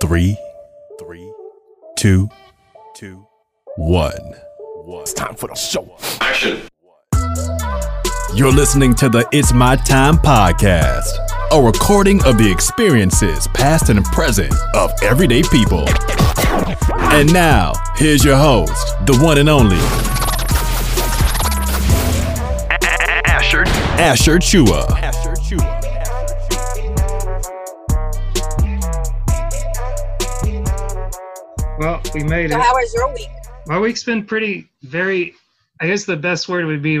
3, 2, 1. It's time for the show. Action. You're listening to the It's My Time Podcast, a recording of the experiences past and present of everyday people. And now, here's your host, the one and only Asher Chua. Well, we made it. So how was your week? My week's been very, I guess the best word would be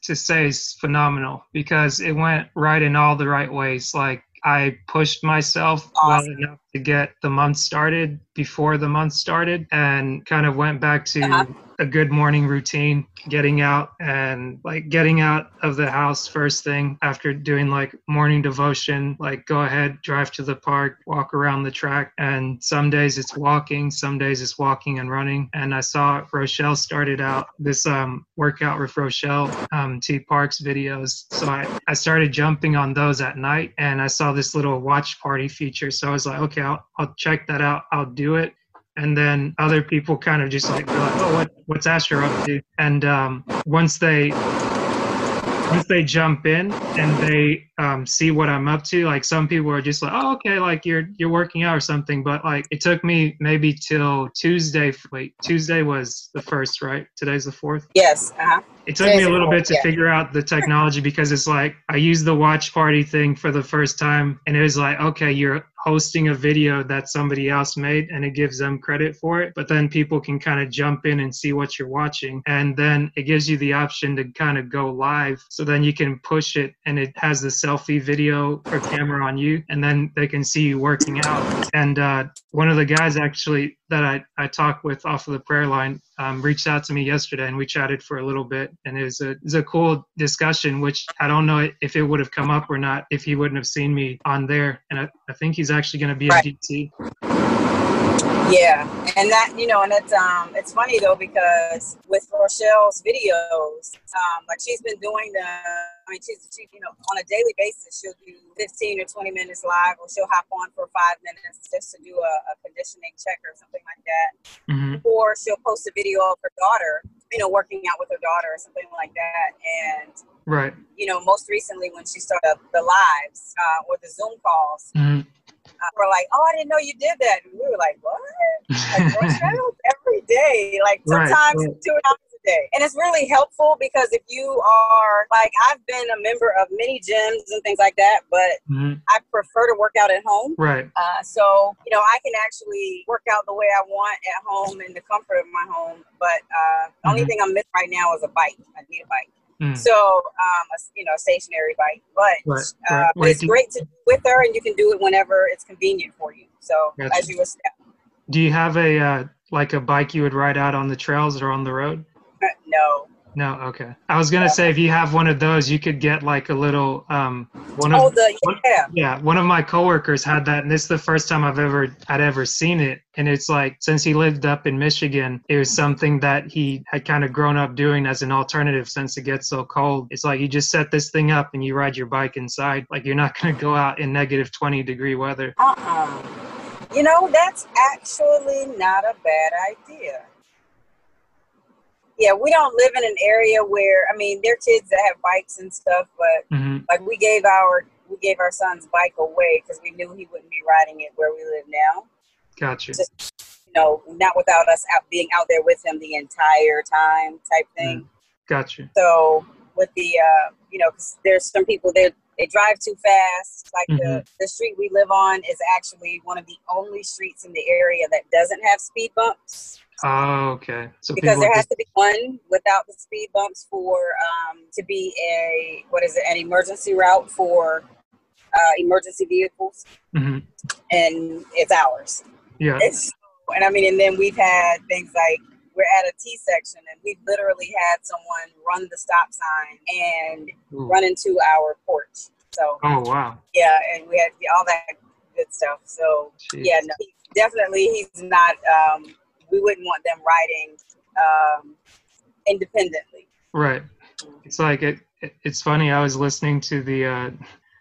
to say is phenomenal, because it went right in all the right ways. Like, I pushed myself well enough to get the month started before the month started, and kind of went back to a good morning routine, getting out and like getting out of the house first thing after doing like morning devotion, like go ahead, drive to the park, walk around the track. And some days it's walking, and running. And I saw Rochelle started out this workout with Rochelle T. Park's videos. So I started jumping on those at night, and I saw this little watch party feature. So I was like, okay, I'll check that out. I'll do it. And then other people kind of just like, oh, what's Asher up to? And once they jump in and they see what I'm up to, like some people are just like, oh, okay, like you're working out or something. But like it took me maybe till Tuesday. Wait, Tuesday was the first, right? Today's the fourth? Yes. Uh-huh. It took me a little bit to figure out the technology, because it's like I used the watch party thing for the first time, and it was like, okay, you're hosting a video that somebody else made and it gives them credit for it, but then people can kind of jump in and see what you're watching, and then it gives you the option to kind of go live, so then you can push it and it has the selfie video or camera on you, and then they can see you working out. And one of the guys actually that I talked with off of the prayer line reached out to me yesterday, and we chatted for a little bit, and it was a cool discussion, which I don't know if it would have come up or not if he wouldn't have seen me on there. And I think he's actually going to be in DC. Yeah. And that, you know, and it's funny though, because with Rochelle's videos, like she's been doing she, you know, on a daily basis, she'll do 15 or 20 minutes live, or she'll hop on for 5 minutes just to do a conditioning check or something like that. Mm-hmm. Or she'll post a video of her daughter, you know, working out with her daughter or something like that. And, right, you know, most recently when she started the lives or the Zoom calls, mm-hmm. We're like, oh, I didn't know you did that. And we were like, what? Like, Rochelle, every day, like sometimes 2 hours. And it's really helpful, because if you are like, I've been a member of many gyms and things like that, but mm-hmm. I prefer to work out at home. Right. So, you know, I can actually work out the way I want at home in the comfort of my home. But the only thing I'm missing right now is a bike. I need a bike. Mm. So, you know, a stationary bike, but it's great to do with her, and you can do it whenever it's convenient for you. So gotcha. As you step. Do you have a, like a bike you would ride out on the trails or on the road? No. Okay. I was gonna say, if you have one of those, you could get like a little one of my coworkers had that, and this is the first time I'd ever seen it. And it's like, since he lived up in Michigan, it was something that he had kind of grown up doing as an alternative since it gets so cold. It's like, you just set this thing up and you ride your bike inside. Like, you're not gonna go out in negative 20-degree weather. You know, that's actually not a bad idea. Yeah, we don't live in an area where, I mean, there are kids that have bikes and stuff, but mm-hmm. like we gave our son's bike away because we knew he wouldn't be riding it where we live now. Gotcha. Just, you know, not without us being out there with him the entire time, type thing. Mm. Gotcha. So with the, you know, cause there's some people there, they drive too fast. Like mm-hmm. the street we live on is actually one of the only streets in the area that doesn't have speed bumps. Oh, okay. So because there has to be one without the speed bumps for to be an emergency route for emergency vehicles, mm-hmm. and it's ours. Yeah. And then we've had things like, we're at a T-section and we've literally had someone run the stop sign and run into our porch. So. Oh wow. Yeah, and we had all that good stuff. So jeez. Yeah, no, he's not. We wouldn't want them riding independently. Right. It's like, it's funny. I was listening to the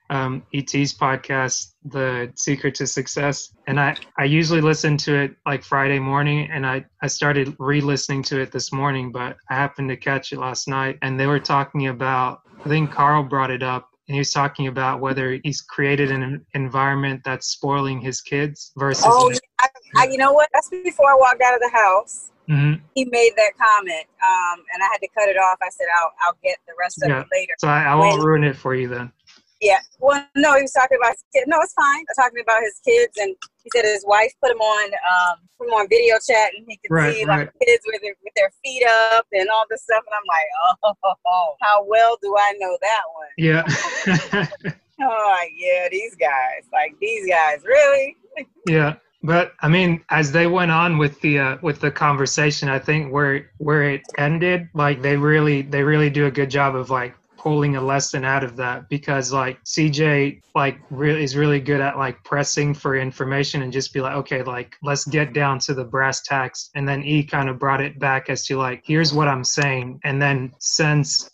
ET's podcast, The Secret to Success. And I usually listen to it like Friday morning, and I started re-listening to it this morning, but I happened to catch it last night. And they were talking about, I think Carl brought it up, and he was talking about whether he's created an environment that's spoiling his kids versus... Oh, you know what? That's before I walked out of the house. Mm-hmm. He made that comment, and I had to cut it off. I said, I'll get the rest of it later. So I won't ruin it for you then. Yeah. Well, no, he was talking about his kids. No, it's fine. I was talking about his kids, and he said his wife put him on video chat, and he could see like kids with their feet up and all this stuff. And I'm like, oh, how well do I know that one? Yeah. Oh, yeah, these guys. Like, these guys, really? Yeah. But I mean, as they went on with the conversation, I think where it ended, like they really do a good job of like pulling a lesson out of that, because like CJ like is really good at like pressing for information and just be like, okay, like let's get down to the brass tacks. And then E kind of brought it back as to like, here's what I'm saying. And then since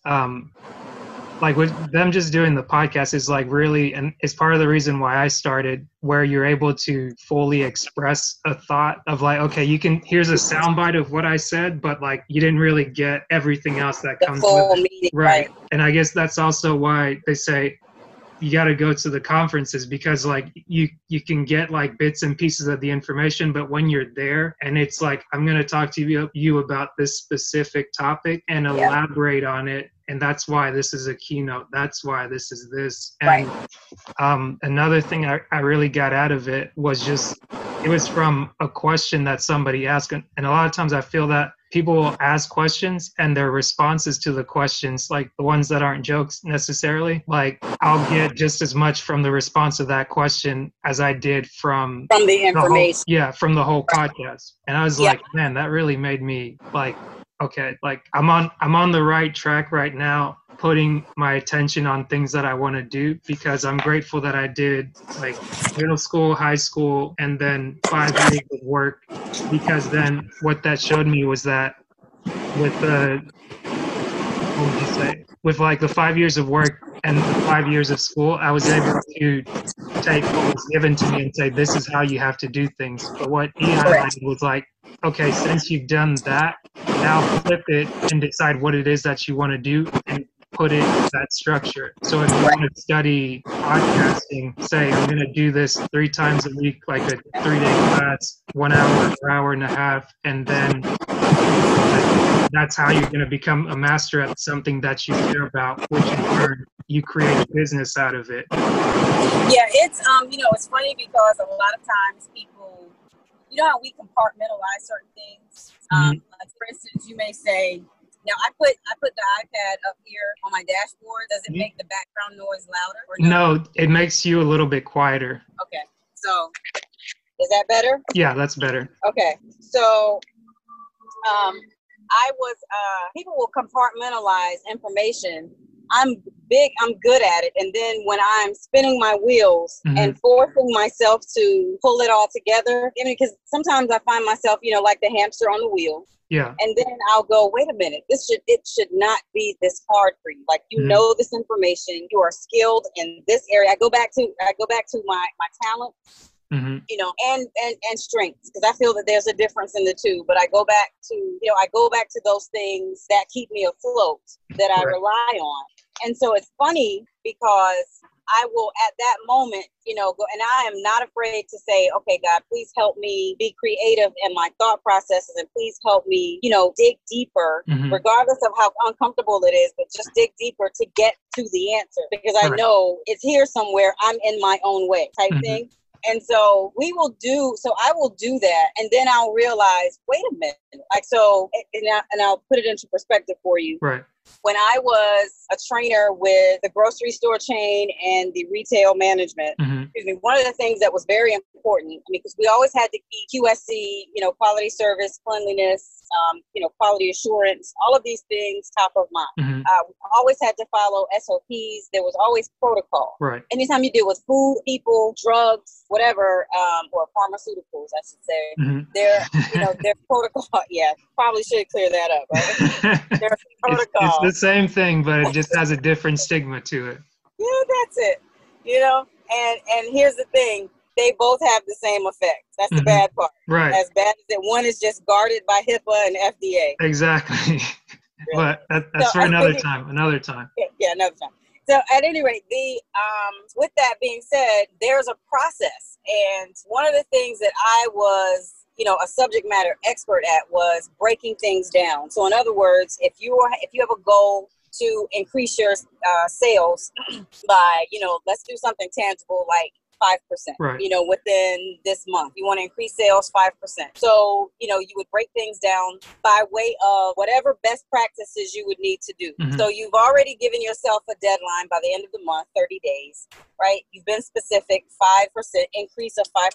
like with them just doing the podcast is like really, and it's part of the reason why I started, where you're able to fully express a thought of like, okay, here's a soundbite of what I said, but like you didn't really get everything else that comes with it. Right. And I guess that's also why they say you got to go to the conferences, because like you can get like bits and pieces of the information, but when you're there and it's like, I'm going to talk to you about this specific topic and elaborate on it. And that's why this is a keynote. That's why this is this. And another thing I really got out of it was just, it was from a question that somebody asked. And a lot of times I feel that people will ask questions and their responses to the questions, like the ones that aren't jokes necessarily, like I'll get just as much from the response of that question as I did from the information. From the whole podcast. And I was like, man, that really made me like, okay, like I'm on the right track right now, putting my attention on things that I want to do, because I'm grateful that I did like middle school, high school, and then 5 years of work, because then what that showed me was that with with like the 5 years of work and 5 years of school, I was able to take what was given to me and say, this is how you have to do things. But what he highlighted was like, okay, since you've done that, now flip it and decide what it is that you want to do and put it in that structure. So if you want to study podcasting, say I'm going to do this 3 times a week, like a 3-day class, 1 hour, or hour and a half, and then that's how you're going to become a master at something that you care about, which in turn you create a business out of it. Yeah, it's you know, it's funny because a lot of times people, you know how we compartmentalize certain things. Like for instance, you may say, now I put the iPad up here on my dashboard. Does it make the background noise louder? Or no, it makes you a little bit quieter. Okay, so is that better? Yeah, that's better. Okay, so I was, people will compartmentalize information. I'm good at it. And then when I'm spinning my wheels and forcing myself to pull it all together, I mean, because sometimes I find myself, you know, like the hamster on the wheel. Yeah. And then I'll go, wait a minute, it should not be this hard for you. Like, you know, this information, you are skilled in this area. I go back to my talent. You know, and strengths, because I feel that there's a difference in the two. But I go back to those things that keep me afloat, that I rely on. And so it's funny because I will at that moment, you know, go, and I am not afraid to say, okay, God, please help me be creative in my thought processes, and please help me, you know, dig deeper, regardless of how uncomfortable it is, but just dig deeper to get to the answer, because I know it's here somewhere. I'm in my own way type thing. And so I will do that. And then I'll realize, wait a minute. Like, so, and I'll put it into perspective for you. Right. When I was a trainer with the grocery store chain and the retail management, one of the things that was very important, I mean, because we always had to keep QSC, you know, quality service, cleanliness, you know, quality assurance, all of these things top of mind. We always had to follow SOPs. There was always protocol. Right. Anytime you deal with food, people, drugs, whatever, or pharmaceuticals, I should say, their protocol. Yeah, probably should clear that up, right? Their protocol. It's the same thing, but it just has a different stigma to it. Yeah, that's it. you know? And here's the thing. They both have the same effect. That's the bad part. Right. As bad as it, one is just guarded by HIPAA and FDA. Exactly. Really? But that's so, for another time. Yeah, another time. So at any rate, with that being said, there's a process. And one of the things that I was, a subject matter expert at was breaking things down. So in other words, if you have a goal to increase your sales by, let's do something tangible like 5%, right, within this month, you want to increase sales 5%. So, you would break things down by way of whatever best practices you would need to do. Mm-hmm. So you've already given yourself a deadline by the end of the month, 30 days, right? You've been specific, 5%, increase of 5%.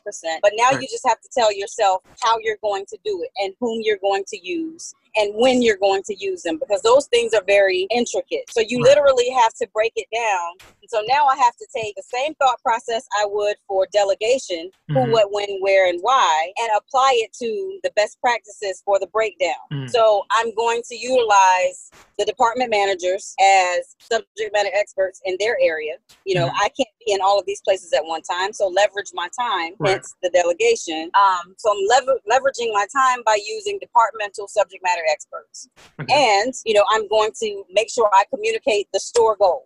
But now you just have to tell yourself how you're going to do it and whom you're going to use and when you're going to use them, because those things are very intricate. So you literally have to break it down. And so now I have to take the same thought process I would for delegation, who, what, when, where, and why, and apply it to the best practices for the breakdown. So I'm going to utilize the department managers as subject matter experts in their area. I can't be in all of these places at one time, so leverage my time, hence the delegation. So I'm leveraging my time by using departmental subject matter experts. And, I'm going to make sure I communicate the store goal.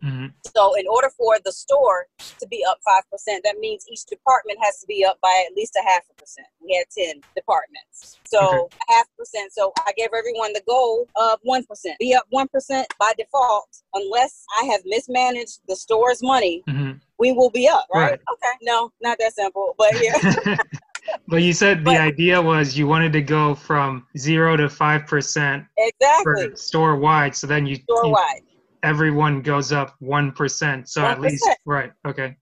So in order for the store to be up 5%, that means each department has to be up by at least 0.5%. We had 10 departments. So 0.5%. So I gave everyone the goal of 1%. Be up 1% by default, unless I have mismanaged the store's money, we will be up, right? Okay. No, not that simple, but yeah. But you said the idea was you wanted to go from 0 to 5%. Exactly. Store-wide. So then everyone goes up 1%. So 1%. At least,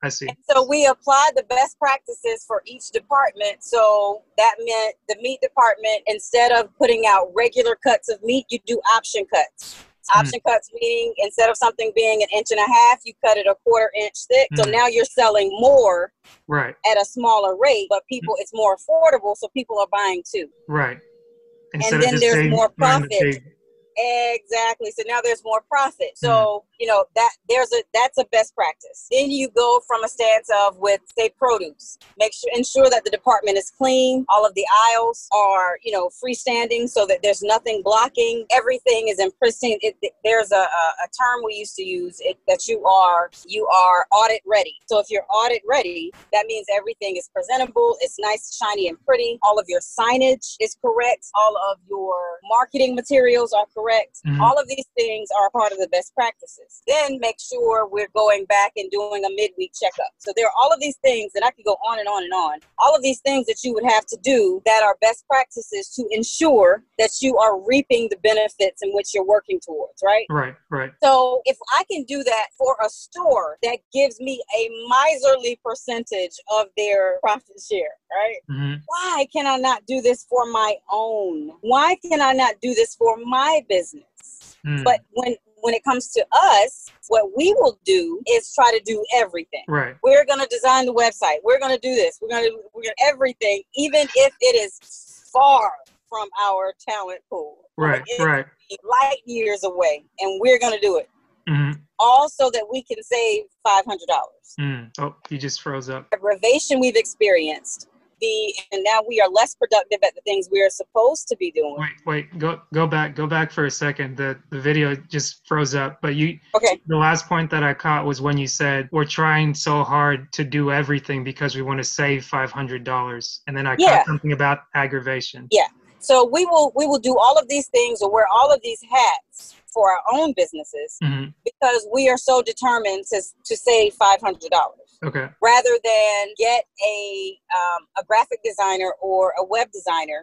I see. And so we applied the best practices for each department. So that meant the meat department, instead of putting out regular cuts of meat, you do option cuts. Option cuts meaning instead of something being 1.5 inches, you cut it 1/4 inch thick. So now you're selling more at a smaller rate, but it's more affordable, so people are buying too. Right. And then there's more profit. Exactly. So now there's more profit. So, that's a best practice. Then you go from a stance of produce. Ensure that the department is clean. All of the aisles are, freestanding so that there's nothing blocking. Everything is in pristine. There's a term we used to use that you are audit ready. So if you're audit ready, that means everything is presentable. It's nice, shiny, and pretty. All of your signage is correct. All of your marketing materials are correct. All of these things are part of the best practices. Then make sure we're going back and doing a midweek checkup. So there are all of these things that I could go on and on and on. All of these things that you would have to do that are best practices to ensure that you are reaping the benefits in which you're working towards, right? Right. So if I can do that for a store that gives me a miserly percentage of their profit share, right? Why can I not do this for my own? Why can I not do this for my business? But when it comes to us, what we will do is try to do everything. Right. We're going to design the website. We're going to do this. We're going to everything, even if it is far from our talent pool. Right. Light years away, and we're going to do it. All so that we can save $500. Oh, you just froze up. The privation we've experienced. And now we are less productive at the things we are supposed to be doing. Wait, go back for a second. The video just froze up. But the last point that I caught was when you said we're trying so hard to do everything because we want to save $500, and then I caught something about aggravation. Yeah. So we will do all of these things or wear all of these hats for our own businesses because we are so determined to save $500. Okay. Rather than get a graphic designer or a web designer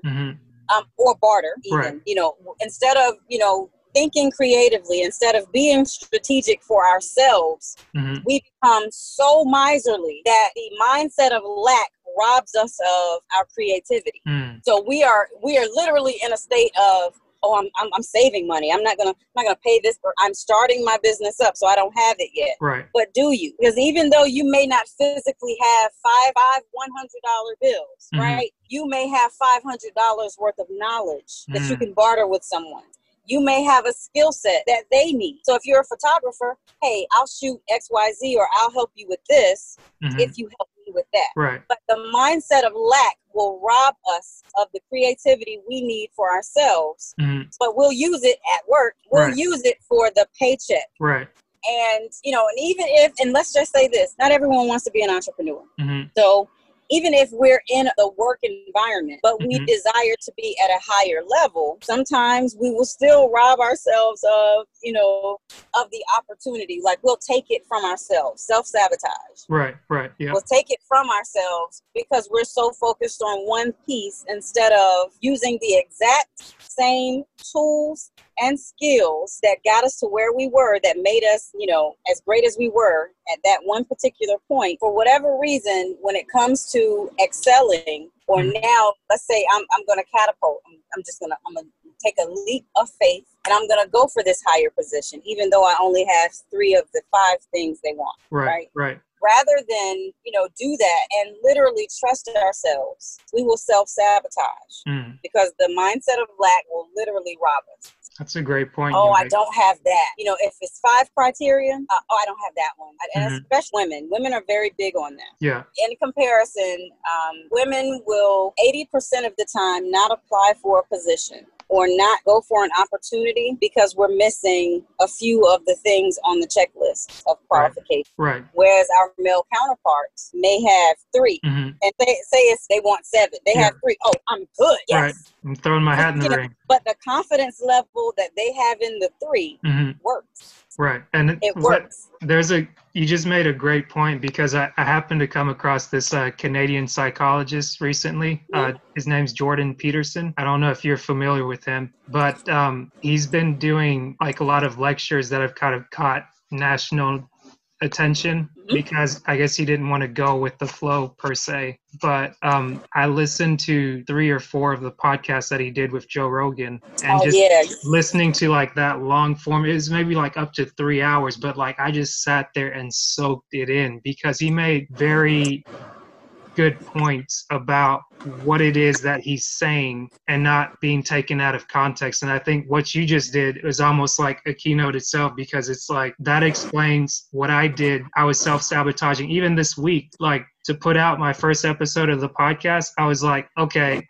or barter, even, instead of, thinking creatively, instead of being strategic for ourselves, we become so miserly that the mindset of lack robs us of our creativity. So we are literally in a state of, I'm saving money. I'm not gonna pay this. Or I'm starting my business up, so I don't have it yet. Right. But do you? Because even though you may not physically have five $100 bills, right? You may have $500 worth of knowledge that you can barter with someone. You may have a skill set that they need. So if you're a photographer, hey, I'll shoot XYZ, or I'll help you with this if you help me with that. Right. But the mindset of lack will rob us of the creativity we need for ourselves. Mm-hmm. But we'll use it at work. We'll use it for the paycheck. Right. And, you know, and even if, and let's just say this, not everyone wants to be an entrepreneur. Mm-hmm. So even if we're in the work environment, but we desire to be at a higher level, sometimes we will still rob ourselves of, you know, of the opportunity. Like, we'll take it from ourselves, self-sabotage. Right, right, yeah. We'll take it from ourselves because we're so focused on one piece instead of using the exact same tools and skills that got us to where we were, that made us, you know, as great as we were at that one particular point. For whatever reason, when it comes to excelling, or now, let's say I'm going to catapult. I'm going to take a leap of faith, and I'm going to go for this higher position, even though I only have 3 of the 5 things they want. Right, right. Rather than, you know, do that and literally trust ourselves, we will self-sabotage because the mindset of lack will literally rob us. That's a great point. Oh, I don't have that. You know, if it's 5 criteria, I don't have that one. And especially women. Women are very big on that. Yeah. In comparison, women will 80% of the time not apply for a position or not go for an opportunity because we're missing a few of the things on the checklist of qualifications. Right. Whereas our male counterparts may have 3. And they say they want 7. They have 3. Oh, I'm good. Yes. Right. I'm throwing my hat in the ring. But the confidence level that they have in the 3 works. Right. And it works. You just made a great point, because I happened to come across this Canadian psychologist recently. His name's Jordan Peterson. I don't know if you're familiar with him, but he's been doing like a lot of lectures that have kind of caught national attention because I guess he didn't want to go with the flow per se. But I listened to 3 or 4 of the podcasts that he did with Joe Rogan, and listening to like that long form, it was maybe like up to 3 hours, but like I just sat there and soaked it in, because he made very good points about what it is that he's saying and not being taken out of context. And I think what you just did was almost like a keynote itself, because it's like, that explains what I did. I was self-sabotaging. Even this week, like to put out my first episode of the podcast, I was like, okay,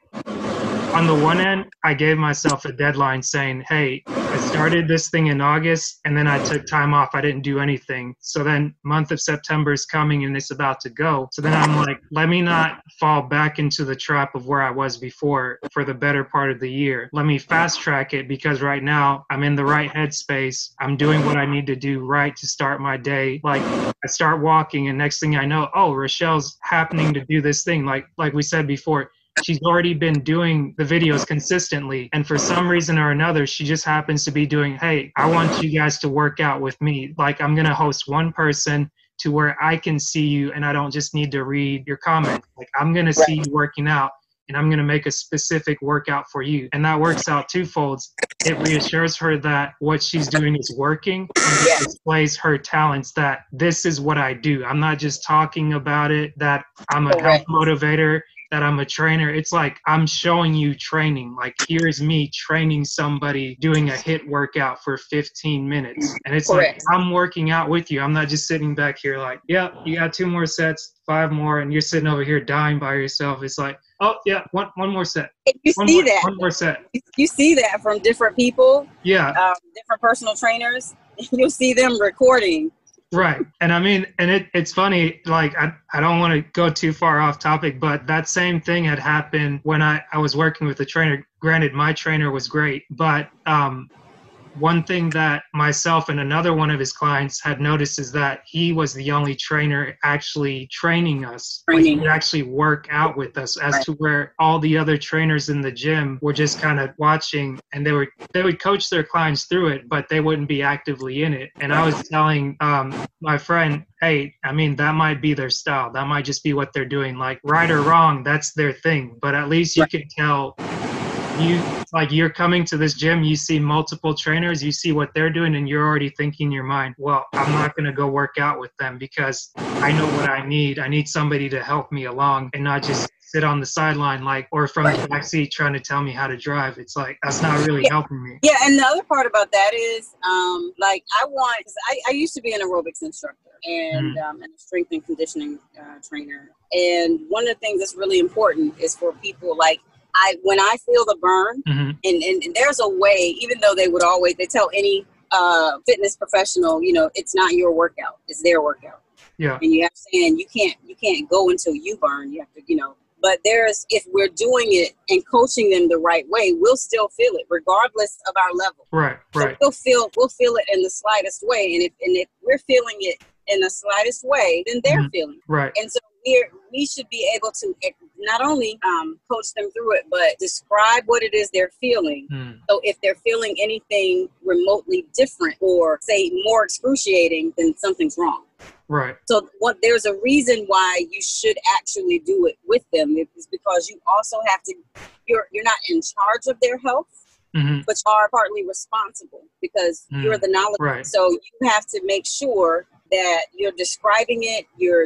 on the one end, I gave myself a deadline saying, hey, I started this thing in August, and then I took time off. I didn't do anything. So then month of September is coming and it's about to go. So then I'm like, let me not fall back into the trap of where I was before for the better part of the year. Let me fast track it, because right now I'm in the right headspace. I'm doing what I need to do right to start my day. Like, I start walking, and next thing I know, oh, Rochelle's happening to do this thing. Like we said before, she's already been doing the videos consistently. And for some reason or another, she just happens to be doing, hey, I want you guys to work out with me. Like, I'm going to host one person to where I can see you and I don't just need to read your comments. Like, I'm going to see you working out, and I'm going to make a specific workout for you. And that works out 2-fold. It reassures her that what she's doing is working, and it displays her talents, that this is what I do. I'm not just talking about it, that I'm a health motivator, that I'm a trainer. It's like, I'm showing you training. Like, here's me training somebody doing a HIIT workout for 15 minutes. And it's like, I'm working out with you. I'm not just sitting back here like, yeah, you got 2 more sets, 5 more, and you're sitting over here dying by yourself. It's like, oh, yeah, one more set. One more set. You see that from different people. Yeah. Different personal trainers. You'll see them recording. Right. And I mean, and it's funny, like, I don't want to go too far off topic, but that same thing had happened when I was working with a trainer. Granted, my trainer was great, but one thing that myself and another one of his clients had noticed is that he was the only trainer actually training us. Like, he would actually work out with us, as to where all the other trainers in the gym were just kind of watching, and they would coach their clients through it, but they wouldn't be actively in it. And I was telling my friend, hey, I mean, that might be their style. That might just be what they're doing. Like, right or wrong, that's their thing. But at least you can tell you're coming to this gym, you see multiple trainers, you see what they're doing, and you're already thinking in your mind, well, I'm not going to go work out with them because I know what I need. I need somebody to help me along and not just sit on the sideline, like, or from the backseat trying to tell me how to drive. It's like, that's not really helping me. Yeah. And the other part about that is, like, I used to be an aerobics instructor and a strength and conditioning trainer. And one of the things that's really important is for people, like, when I feel the burn, and there's a way, even though they tell any fitness professional, you know, it's not your workout, it's their workout. Yeah. And you have to say, and you can't go until you burn. You have to, you know, but if we're doing it and coaching them the right way, we'll still feel it regardless of our level. Right. Right. So we'll feel it in the slightest way. And if we're feeling it in the slightest way, then they're feeling it. Right. And so we should be able to not only coach them through it, but describe what it is they're feeling. So if they're feeling anything remotely different or, say, more excruciating, then something's wrong. Right. So there's a reason why you should actually do it with them. It's because you also have to, you're not in charge of their health, but you are partly responsible because you're the knowledge. Right. So you have to make sure that you're describing it, you're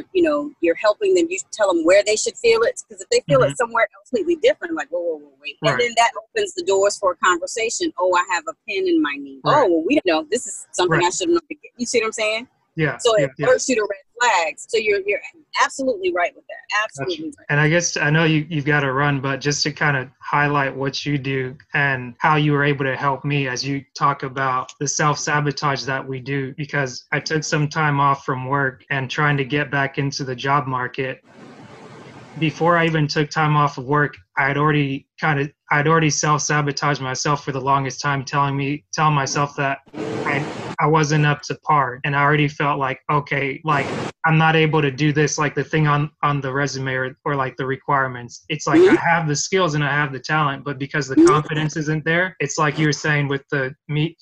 helping them, you tell them where they should feel it, because if they feel it somewhere completely different, like, whoa, wait. Right. And then that opens the doors for a conversation. Oh, I have a pin in my knee. Right. Oh, well, we don't know. This is something I should not forget. You see what I'm saying? Yeah. So it alerts you to red flags. So you're absolutely right with that. Absolutely right. And I guess I know you've got to run, but just to kind of highlight what you do and how you were able to help me as you talk about the self-sabotage that we do, because I took some time off from work and trying to get back into the job market. Before I even took time off of work, I'd already self-sabotaged myself for the longest time, telling myself that I wasn't up to par, and I already felt like, okay, like, I'm not able to do this, like the thing on the resume or like the requirements. It's like, I have the skills and I have the talent, but because the confidence isn't there, it's like you were saying with the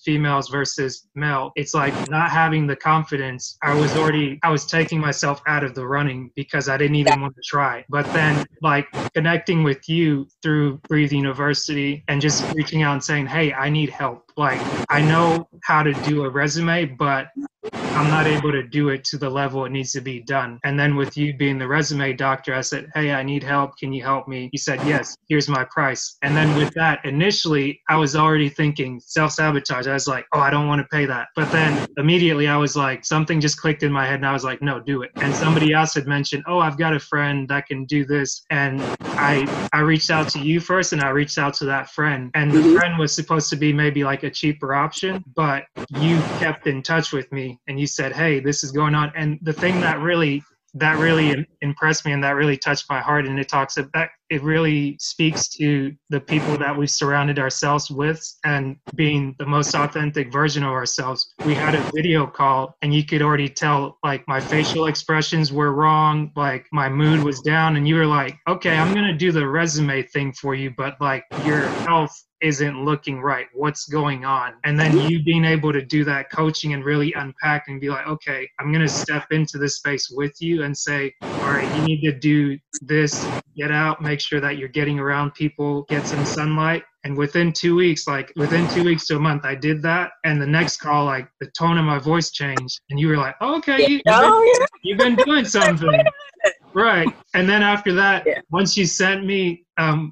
females versus male, it's like not having the confidence. I was taking myself out of the running because I didn't even want to try. But then, like, connecting with you through Breathe University and just reaching out and saying, hey, I need help. Like, I know how to do a resume, but I'm not able to do it to the level it needs to be done. And then with you being the resume doctor, I said, hey, I need help. Can you help me? You said, yes, here's my price. And then with that, initially, I was already thinking self-sabotage. I was like, oh, I don't want to pay that. But then immediately I was like, something just clicked in my head and I was like, no, do it. And somebody else had mentioned, oh, I've got a friend that can do this. And I reached out to you first and I reached out to that friend. And the friend was supposed to be maybe like a cheaper option, but you kept in touch with me and you said, hey, this is going on. And the thing that really impressed me and that really touched my heart, and it really speaks to the people that we've surrounded ourselves with and being the most authentic version of ourselves. We had a video call and you could already tell, like, my facial expressions were wrong, like my mood was down, and you were like, okay, I'm gonna do the resume thing for you, but like your health isn't looking right. What's going on? And then you being able to do that coaching and really unpack and be like, okay, I'm going to step into this space with you and say, all right, you need to do this, get out, make sure that you're getting around people, get some sunlight. And within 2 weeks to a month, I did that. And the next call, like, the tone of my voice changed. And you were like, oh, okay, you've been doing something. Right. And then after that, once you sent me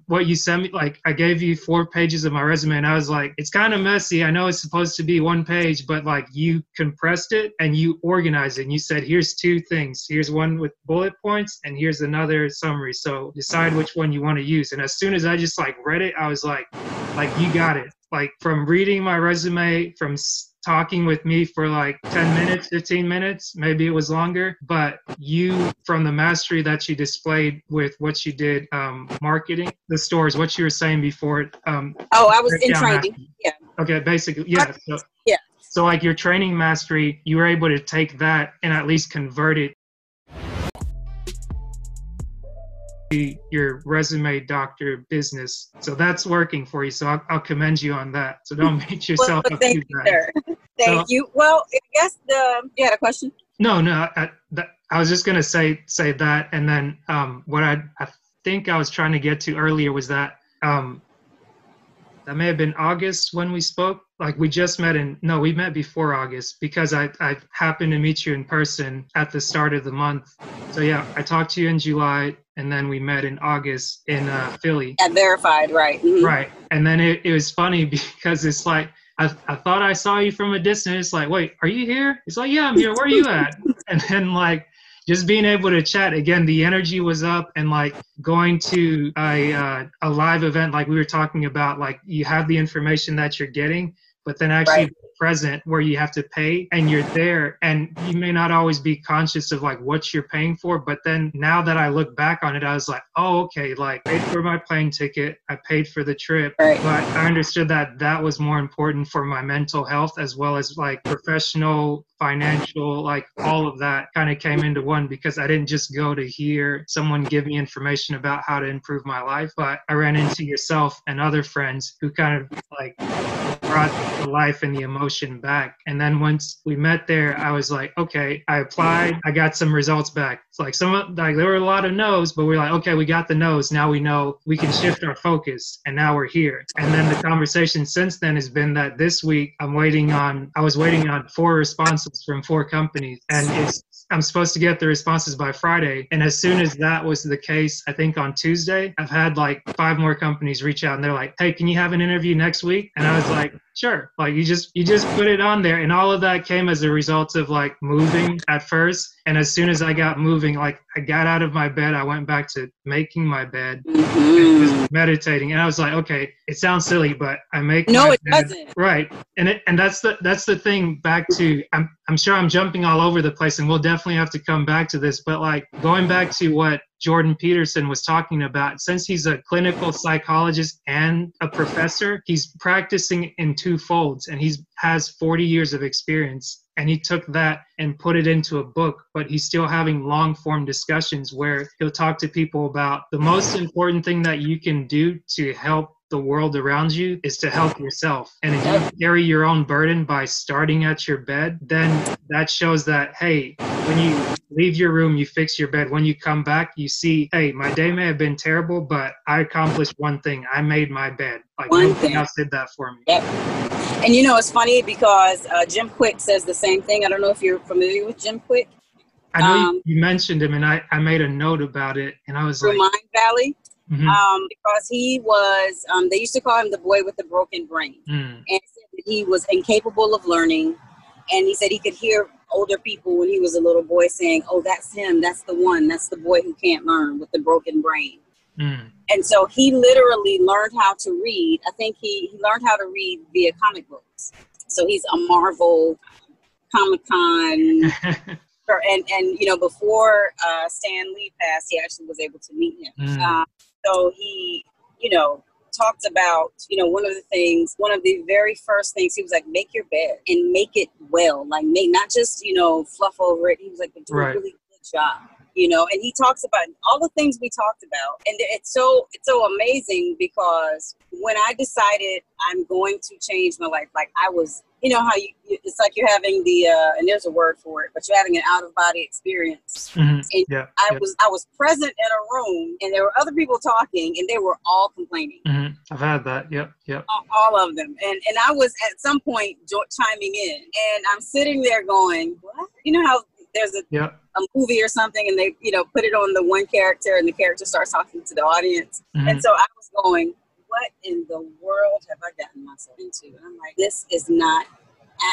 what you sent me, like, I gave you 4 pages of my resume and I was like, it's kind of messy. I know it's supposed to be 1 page, but like, you compressed it and you organized it. And you said, here's 2 things. Here's one with bullet points and here's another summary. So decide which one you want to use. And as soon as I just like read it, I was like, you got it. Like, from reading my resume, from talking with me for like 10 minutes, 15 minutes, maybe it was longer, but from the mastery that you displayed with what you did, marketing the stores, what you were saying before. I was in training. Yeah. Okay. Basically. Yeah. So like your training mastery, you were able to take that and at least convert it. Your resume doctor business. So that's working for you. So I'll commend you on that. So don't beat yourself up too bad. Thank you. Well, I guess you had a question? No. I was just going to say that. And then what I think I was trying to get to earlier was that That may have been August when we spoke. Like we just met we met before August because I happened to meet you in person at the start of the month. So yeah, I talked to you in July and then we met in August in Philly. Yeah, verified, right. Mm-hmm. Right. And then it was funny because it's like, I thought I saw you from a distance. It's like, wait, are you here? It's like, yeah, I'm here. Where are you at? And then like, just being able to chat again, the energy was up, and like going to a live event, like we were talking about, like you have the information that you're getting, but then actually right. Present where you have to pay and you're there, and you may not always be conscious of like what you're paying for. But then now that I look back on it, I was like, oh, okay, like I paid for my plane ticket, I paid for the trip, right. But I understood that that was more important for my mental health as well as like professional, financial, like all of that kind of came into one because I didn't just go to hear someone give me information about how to improve my life, but I ran into yourself and other friends who kind of like brought the life and the emotion back. And then once we met there, I was like, okay, I applied, I got some results back. It's like there were a lot of no's, but we're like, okay, we got the no's. Now we know we can shift our focus and now we're here. And then the conversation since then has been that this week I was waiting on 4 responses from 4 companies, and I'm supposed to get the responses by Friday. And as soon as that was the case, I think on Tuesday, I've had like 5 more companies reach out and they're like, hey, can you have an interview next week? And I was like, sure. Like you just put it on there. And all of that came as a result of like moving at first. And as soon as I got moving, like I got out of my bed, I went back to making my bed and just meditating. And I was like, okay, it sounds silly, but I make no, it bed. Doesn't. Right. And that's the thing back to, I'm sure I'm jumping all over the place and we'll definitely have to come back to this, but like going back to what Jordan Peterson was talking about, since he's a clinical psychologist and a professor, he's practicing in 2 folds and he has 40 years of experience. And he took that and put it into a book, but he's still having long form discussions where he'll talk to people about the most important thing that you can do to help the world around you is to help yourself. And if you carry your own burden by starting at your bed, then that shows that, hey, when you leave your room, you fix your bed. When you come back, you see, hey, my day may have been terrible, but I accomplished one thing. I made my bed. Like nothing else did that for me. Yep. And you know, it's funny because Jim Quick says the same thing. I don't know if you're familiar with Jim Quick. I know you mentioned him and I made a note about it. And I was like, Mindvalley. Mm-hmm. Because he was, they used to call him the boy with the broken brain. Mm. And he said that he was incapable of learning. And he said he could hear older people when he was a little boy saying, oh, that's him. That's the one. That's the boy who can't learn with the broken brain. Mm. And so he literally learned how to read. I think he learned how to read via comic books. So he's a Marvel, Comic-Con and you know, before Stan Lee passed, he actually was able to meet him. Mm. So he, you know, talked about, you know, one of the very first things, he was like, make your bed and make it well. Like, make not just, you know, fluff over it. He was like, do a really good job, you know. And he talks about all the things we talked about. And it's so amazing because when I decided I'm going to change my life, like I was, you know, how it's like you're having the, and there's a word for it, but you're having an out of body experience. Mm-hmm. And yeah, I was present in a room and there were other people talking and they were all complaining. Mm-hmm. I've had that. Yep. Yep. All of them. And I was at some point chiming in and I'm sitting there going, what? You know how there's a movie or something and they, you know, put it on the one character and the character starts talking to the audience. Mm-hmm. And so I was going, what in the world have I gotten myself into? And I'm like, this is not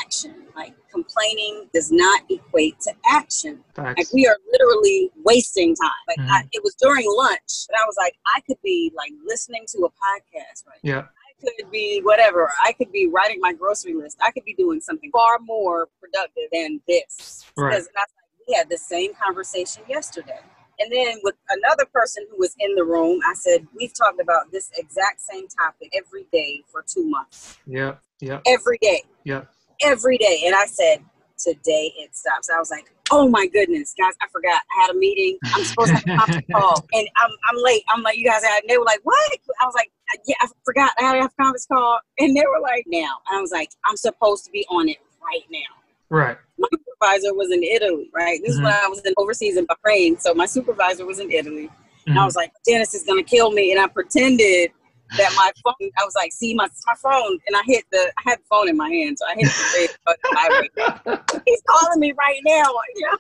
action. Like, complaining does not equate to action. Facts. Like, we are literally wasting time. Like, mm-hmm. It was during lunch, but I was like, I could be like listening to a podcast right now. I could be whatever. I could be writing my grocery list. I could be doing something far more productive than this. Right. Because I was like, we had the same conversation yesterday. And then with another person who was in the room, I said, we've talked about this exact same topic every day for 2 months. Yeah, yeah. Every day. Yeah. Every day. And I said, today it stops. I was like, oh my goodness, guys, I forgot. I had a meeting. I'm supposed to have a conference call. And I'm late. I'm like, you guys, and they were like, what? I was like, yeah, I forgot. I had to have a conference call. And they were like, now. And I was like, I'm supposed to be on it right now. Right. My supervisor was in Italy, right? This mm-hmm. is when I was in overseas in Bahrain. So my supervisor was in Italy. Mm-hmm. And I was like, Dennis is going to kill me. And I pretended that my phone, I was like, see my phone, and I had the phone in my hand, so I hit the red button. He's calling me right now, you know?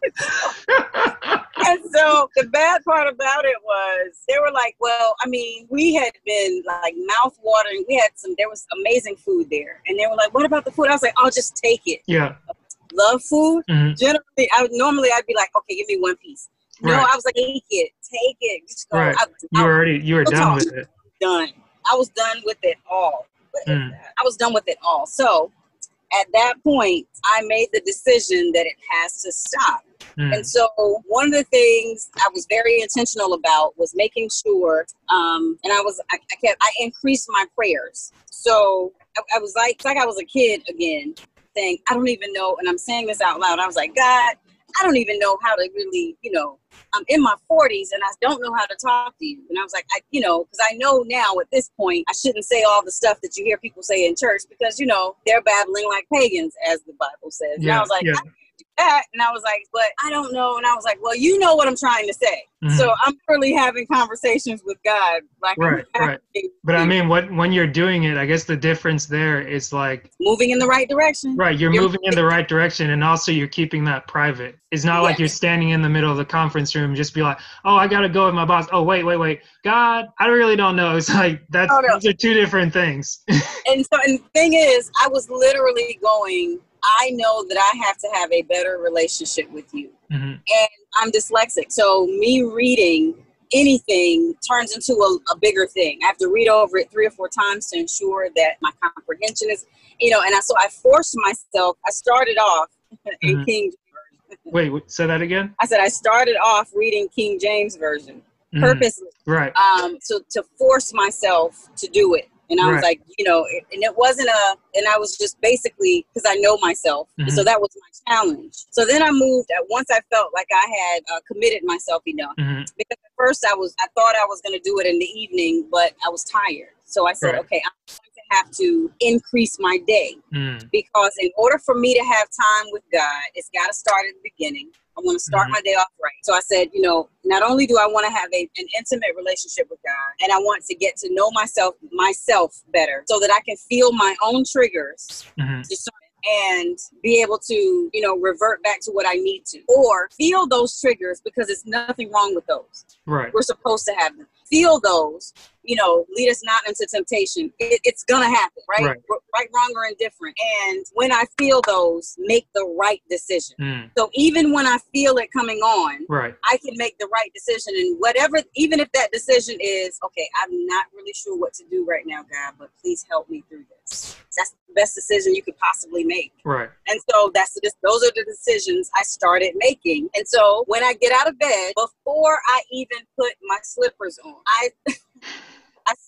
And so the bad part about it was they were like, well, I mean, we had been like mouth watering. There was amazing food there, and they were like, what about the food? I was like, I'll just take it. Yeah, love food. Mm-hmm. Generally, I'd be like, okay, give me one piece. No, right. I was like, take it. Just go. Right. You were done with it. Done. I was done with it all. So at that point, I made the decision that it has to stop. Mm. And so one of the things I was very intentional about was making sure, I increased my prayers. So I was like, it's like I was a kid again, saying, I don't even know. And I'm saying this out loud. I was like, God, I don't even know how to really, you know, I'm in my 40s and I don't know how to talk to you. And I was like, because I know now at this point, I shouldn't say all the stuff that you hear people say in church because, you know, they're babbling like pagans, as the Bible says. Yeah, and I was like, yeah. I can't do that. And I was like, but I don't know. And I was like, well, you know what I'm trying to say. Mm-hmm. So I'm really having conversations with God. Like, right. But I mean, when you're doing it, I guess the difference there is like moving in the right direction. Right. You're moving in the right direction. And also you're keeping that private. It's not like you're standing in the middle of the conference room, just be like, oh, I got to go with my boss. Oh, wait. God, I really don't know. It's like those are two different things. And the thing is, I was literally going, I know that I have to have a better relationship with you. Mm-hmm. And I'm dyslexic. So me reading anything turns into a bigger thing. I have to read over it 3 or 4 times to ensure that my comprehension is, you know, and so I forced myself. I started off in King James Version. Wait, say that again? I said I started off reading King James Version purposely. Right. To force myself to do it. And I was like, you know, and I was just basically, because I know myself. Mm-hmm. So that was my challenge. So then I moved once I felt like I had committed myself enough. Mm-hmm. Because at first I thought I was going to do it in the evening, but I was tired. So I said, okay, I'm going to have to increase my day. Mm-hmm. Because in order for me to have time with God, it's got to start at the beginning. I want to start my day off right. So I said, you know, not only do I want to have an intimate relationship with God, and I want to get to know myself better so that I can feel my own triggers and be able to, you know, revert back to what I need to, or feel those triggers because there's nothing wrong with those. Right. We're supposed to have them. Feel those, you know, lead us not into temptation. It's going to happen, right? Right, wrong, or indifferent. And when I feel those, make the right decision. Mm. So even when I feel it coming on, I can make the right decision. And whatever, even if that decision is, okay, I'm not really sure what to do right now, God, but please help me through this. That's the best decision you could possibly make. Right. And so those are the decisions I started making. And so when I get out of bed, before I even put my slippers on, I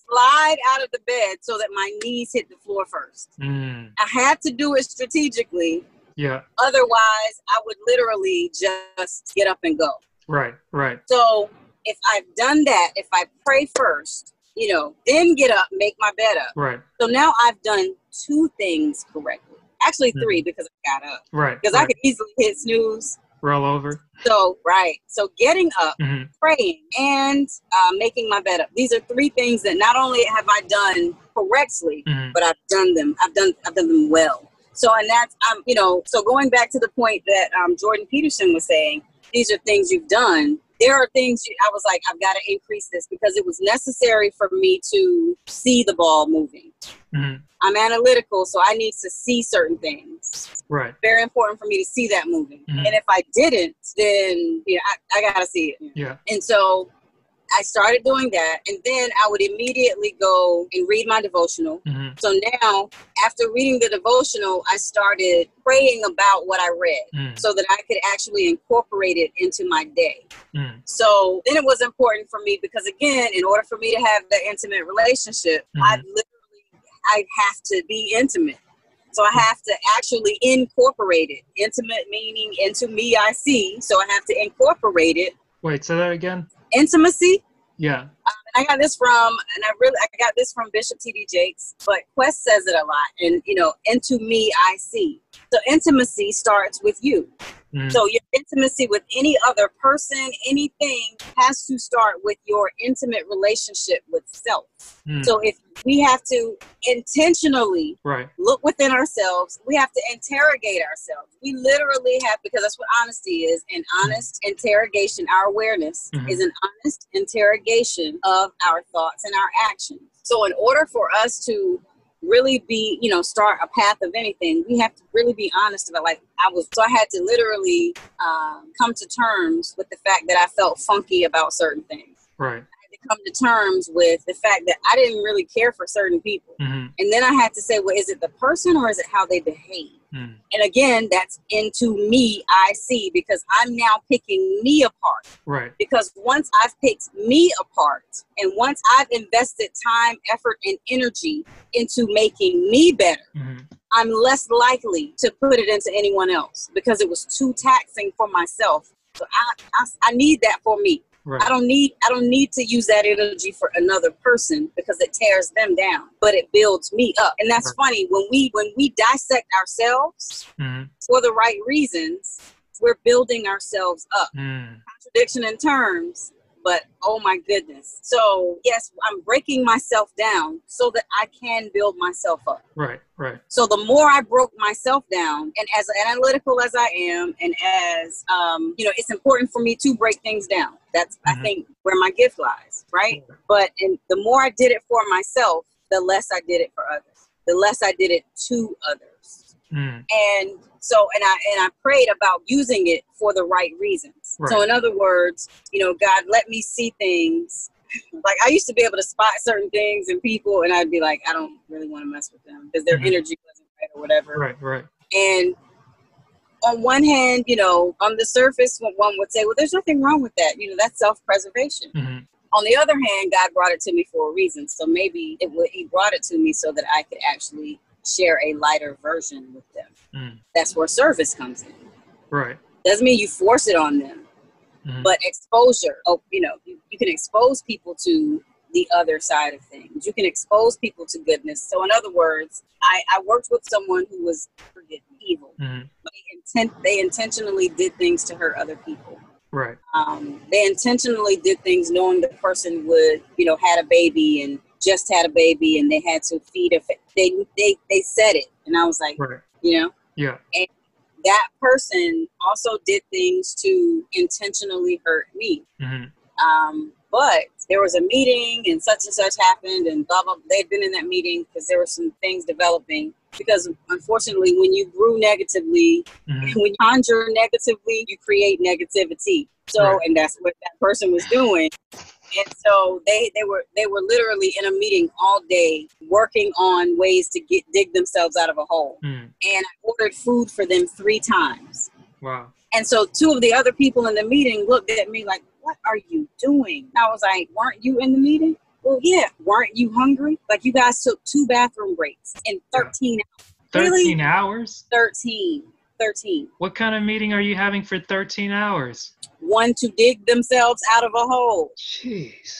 slide out of the bed so that my knees hit the floor first. Mm. I had to do it strategically. Yeah. Otherwise, I would literally just get up and go. Right. So if I've done that, if I pray first, you know, then get up, make my bed up. Right. So now I've done 2 things correctly. Actually 3 because I got up. Right. Because I could easily hit snooze. Roll over. So, So getting up, praying, and making my bed up. These are 3 things that not only have I done correctly, but I've done them. I've done them well. So, and that's, you know, so going back to the point that Jordan Peterson was saying, these are things you've done. There are things I was like, I've got to increase this because it was necessary for me to see the ball moving. Mm-hmm. I'm analytical, so I need to see certain things. Right. Very important for me to see that moving. Mm-hmm. And if I didn't, then you know, I got to see it. Yeah. And so I started doing that, and then I would immediately go and read my devotional. Mm-hmm. So now, after reading the devotional, I started praying about what I read so that I could actually incorporate it into my day. Mm. So then it was important for me because, again, in order for me to have that intimate relationship, I have to be intimate. So I have to actually incorporate it. Intimate meaning into me I see, so I have to incorporate it. Wait, say that again. Intimacy. Yeah. I got this from Bishop T.D. Jakes, but Quest says it a lot. And, you know, into me, I see. So intimacy starts with you. So your intimacy with any other person, anything, has to start with your intimate relationship with self. So if we have to intentionally look within ourselves, we have to interrogate ourselves. We literally have, because that's what honesty is, an honest interrogation. Our awareness is an honest interrogation of our thoughts and our actions. So in order for us to really be, you know, start a path of anything, we have to really be honest about, like, I had to literally come to terms with the fact that I felt funky about certain things. Right. I had to come to terms with the fact that I didn't really care for certain people. And then I had to say, well, is it the person or is it how they behave? And again, that's into me, I see, because I'm now picking me apart. Right. Because once I've picked me apart, and once I've invested time, effort, and energy into making me better, I'm less likely to put it into anyone else because it was too taxing for myself. So I need that for me. Right. I don't need to use that energy for another person because it tears them down, but it builds me up. And that's funny, when we dissect ourselves for the right reasons, we're building ourselves up. Contradiction in terms, but oh my goodness. So yes, I'm breaking myself down so that I can build myself up. Right. So the more I broke myself down, and as analytical as I am, and as, it's important for me to break things down. That's, I think, where my gift lies, right? But the more I did it for myself, the less I did it for others, the less I did it to others. And so, and I prayed about using it for the right reasons. Right. So in other words, God, let me see things. Like, I used to be able to spot certain things in people, and I'd be like, I don't really want to mess with them because their energy wasn't right or whatever. Right. And on one hand, on the surface, one would say, well, there's nothing wrong with that. That's self-preservation. On the other hand, God brought it to me for a reason. So maybe he brought it to me so that I could actually share a lighter version with them. That's where service comes in. Right. Doesn't mean you force it on them, but exposure. You can expose people to the other side of things. You can expose people to goodness. So in other words, I worked with someone who was evil. They intentionally did things to hurt other people. Right. They intentionally did things knowing the person would, had a baby and they had to feed a they said it, and I was like, yeah. And that person also did things to intentionally hurt me. But there was a meeting and such and such happened, and blah blah. They'd been in that meeting because there were some things developing. Because unfortunately, when you grew negatively, when you conjure negatively, you create negativity. So, and that's what that person was doing. And so they were literally in a meeting all day working on ways to dig themselves out of a hole. And I ordered food for them 3 times. Wow. And so 2 of the other people in the meeting looked at me like, what are you doing? I was like, weren't you in the meeting? Well, yeah. Weren't you hungry? Like, you guys took 2 bathroom breaks in 13 hours. 13 hours? 13. What kind of meeting are you having for 13 hours? One to dig themselves out of a hole. Jeez.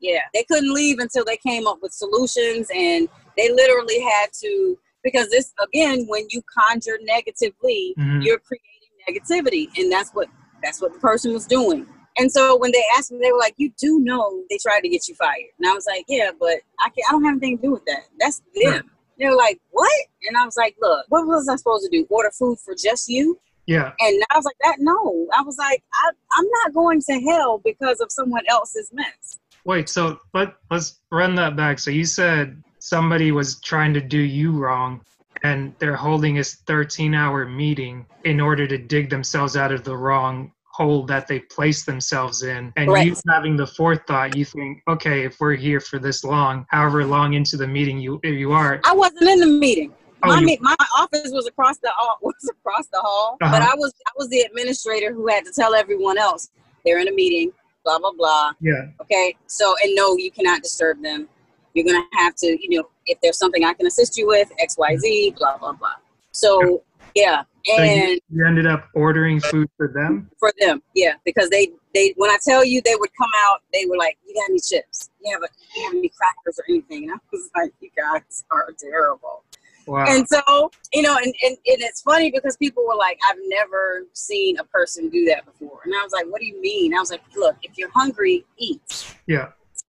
Yeah. They couldn't leave until they came up with solutions, and they literally had to, because this, again, when you conjure negatively, you're creating negativity. And that's what the person was doing. And so when they asked me, they were like, you do know they tried to get you fired. And I was like, yeah, but I don't have anything to do with that. That's them. Right. They were like, what? And I was like, look, what was I supposed to do? Order food for just you? Yeah. And I was like, I'm not going to hell because of someone else's mess. Wait, so let's run that back. So you said somebody was trying to do you wrong, and they're holding this 13-hour meeting in order to dig themselves out of the wrong hole that they placed themselves in. And Correct. You having the forethought, you think, okay, if we're here for this long, however long into the meeting you are. I wasn't in the meeting. My office was across the hall, but I was the administrator who had to tell everyone else they're in a meeting, blah blah blah. Yeah. Okay. So, and no, you cannot disturb them. You're gonna have to, if there's something I can assist you with, XYZ, blah blah blah. So yeah. And so you ended up ordering food for them? For them, yeah, because they when I tell you, they would come out, they were like, you got any chips? You have any crackers or anything? And I was like, you guys are terrible. Wow. And so, you know, and it's funny because people were like, I've never seen a person do that before. And I was like, what do you mean? I was like, look, if you're hungry, eat. Yeah.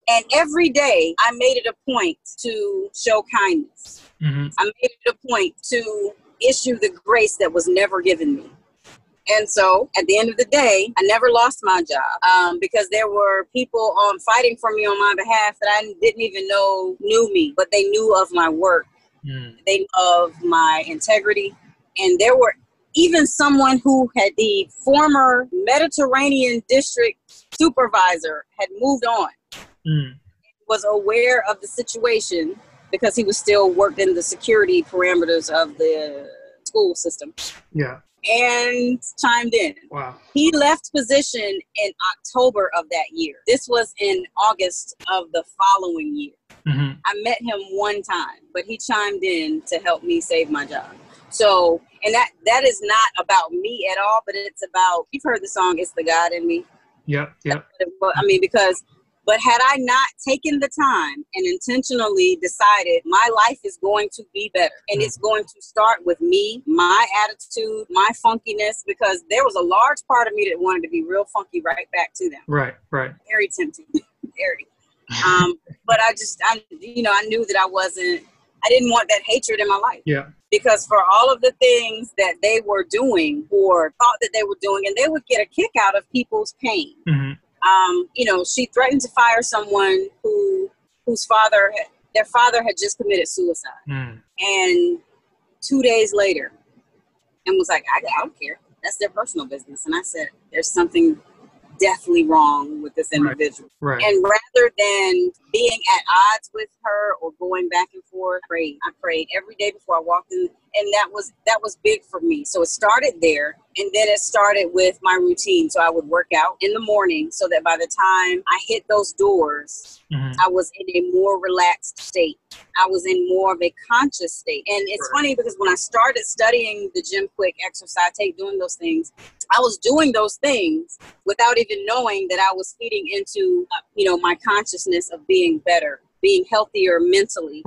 And every day I made it a point to show kindness. Mm-hmm. I made it a point to issue the grace that was never given me. And so at the end of the day, I never lost my job because there were people fighting for me on my behalf that I didn't even know knew me, but they knew of my work. Mm. They knew of my integrity. And there were even someone who had the former Mediterranean district supervisor had moved on, was aware of the situation because he was still working the security parameters of the school system. Yeah. And chimed in. Wow. He left position in October of that year. This was in August of the following year. Mm-hmm. I met him one time, but he chimed in to help me save my job. So, and that is not about me at all, but it's about, you've heard the song, It's the God in Me. Yep. I mean, but had I not taken the time and intentionally decided my life is going to be better and it's going to start with me, my attitude, my funkiness, because there was a large part of me that wanted to be real funky right back to them. Right. Very tempting. Very. But I knew that I didn't want that hatred in my life. Yeah. Because for all of the things that they were doing or thought that they were doing, and they would get a kick out of people's pain. Mm-hmm. She threatened to fire someone their father had just committed suicide. Mm. And 2 days later, and was like, I don't care. That's their personal business. And I said, there's something deathly wrong with this individual. Right. And rather than being at odds with her or going back and forth, I prayed every day before I walked in. And that was big for me. So it started there. And then it started with my routine. So I would work out in the morning so that by the time I hit those doors, I was in a more relaxed state. I was in more of a conscious state. And it's funny because when I started studying the Jim Quick exercise, doing those things, I was doing those things without even knowing that I was feeding into, my consciousness of being better, being healthier mentally,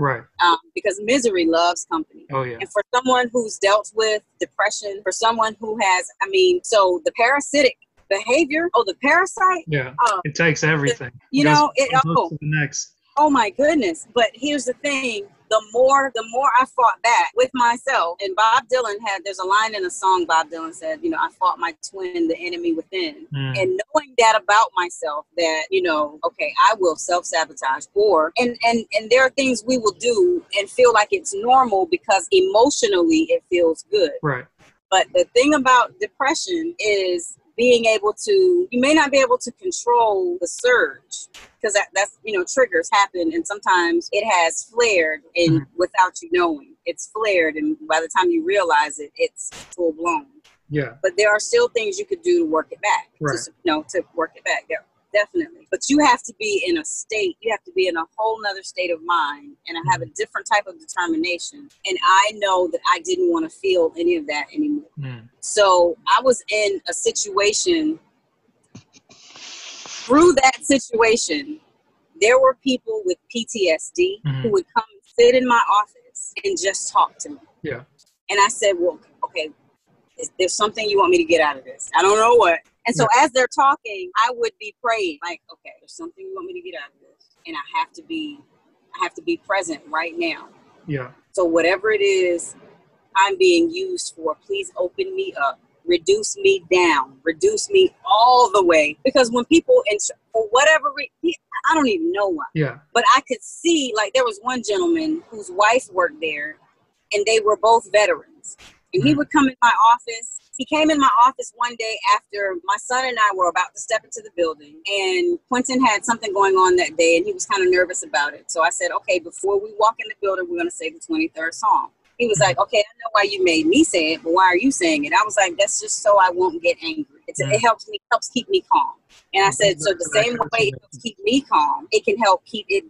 because misery loves company. Oh, yeah. And for someone who's dealt with depression, for someone who has, so the parasitic behavior, the parasite. Yeah, it takes everything. To the next. Oh my goodness. But here's the thing. The more I fought back with myself, and Bob Dylan there's a line in a song Bob Dylan said, I fought my twin, the enemy within. Mm. And knowing that about myself that, okay, I will self-sabotage and there are things we will do and feel like it's normal because emotionally it feels good. Right. But the thing about depression is being able to, you may not be able to control the surge because that's triggers happen. And sometimes it has flared and without you knowing it's flared. And by the time you realize it, it's full blown. Yeah. But there are still things you could do to work it back. Right. To work it back. Yeah, definitely. But you have to be in a state, you have to be in a whole nother state of mind. And I have a different type of determination. And I know that I didn't want to feel any of that anymore. Mm. So I was in a situation. Through that situation, there were people with PTSD who would come sit in my office and just talk to me. Yeah. And I said, well, okay, is there something you want me to get out of this? I don't know what. And so as they're talking, I would be praying, like, okay, there's something you want me to get out of this. And I have to be present right now. Yeah. So whatever it is I'm being used for, please open me up. Reduce me down, reduce me all the way. Because when people, for whatever reason, I don't even know why. Yeah. But I could see, like, there was one gentleman whose wife worked there, and they were both veterans. And he would come in my office. He came in my office one day after my son and I were about to step into the building. And Quentin had something going on that day, and he was kind of nervous about it. So I said, okay, before we walk in the building, we're going to say the 23rd Psalm. He was like, okay, I know why you made me say it, but why are you saying it? I was like, that's just so I won't get angry. It helps keep me calm. And I said, so the same way it helps keep me calm, it can help keep it,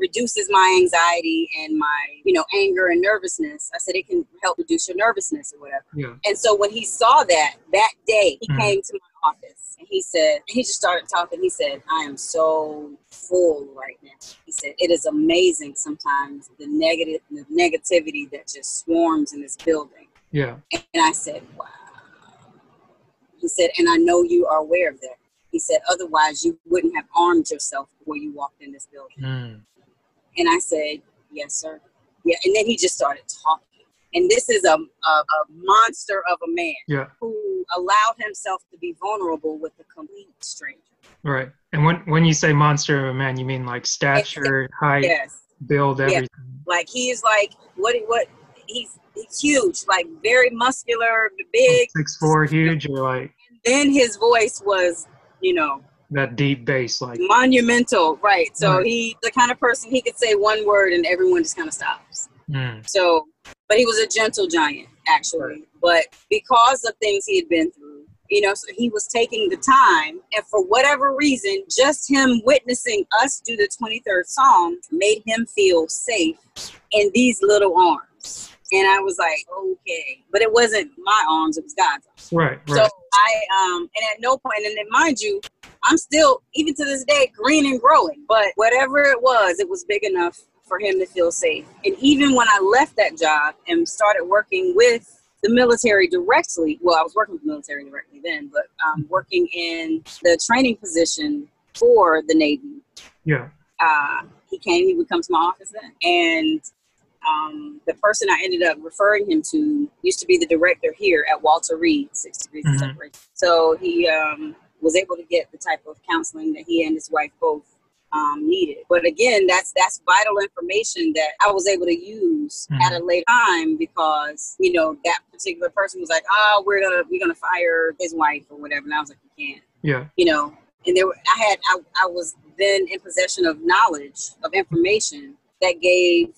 reduces my anxiety and my, anger and nervousness. I said, it can help reduce your nervousness or whatever. Yeah. And so when he saw that day, he came to my office. And he said, he just started talking. He said, I am so full right now. He said, it is amazing sometimes the negativity that just swarms in this building. Yeah. And I said, wow. He said, and I know you are aware of that. He said, otherwise you wouldn't have armed yourself before you walked in this building. Mm. And I said, yes, sir. Yeah. And then he just started talking. And this is a monster of a man, yeah, who allowed himself to be vulnerable with a complete stranger. Right. And when you say monster of a man, you mean like stature, height, yes, build, everything. Yeah. Like he's like, what he's huge, like very muscular, big. 6'4", huge. You're like. And then his voice was, you know. That deep bass, like. Monumental, right. So he, the kind of person, he could say one word and everyone just kind of stops. Mm. So. But he was a gentle giant, actually. But because of things he had been through, you know, so he was taking the time. And for whatever reason, just him witnessing us do the 23rd Psalm made him feel safe in these little arms. And I was like, okay. But it wasn't my arms, it was God's arms. Right. So I, and at no point, and then mind you, I'm still, even to this day, green and growing. But whatever it was big enough for him to feel safe. And even when I left that job and started working with the military directly, well, I was working with the military directly then, but working in the training position for the Navy. Yeah. He would come to my office then. And the person I ended up referring him to used to be the director here at Walter Reed, 6 degrees of separation. So he was able to get the type of counseling that he and his wife both needed. But again, that's vital information that I was able to use at a later time, because you know that particular person was like, oh, we're gonna fire his wife or whatever, and I was like, you can't. Yeah. You know, and I was then in possession of knowledge of information that gave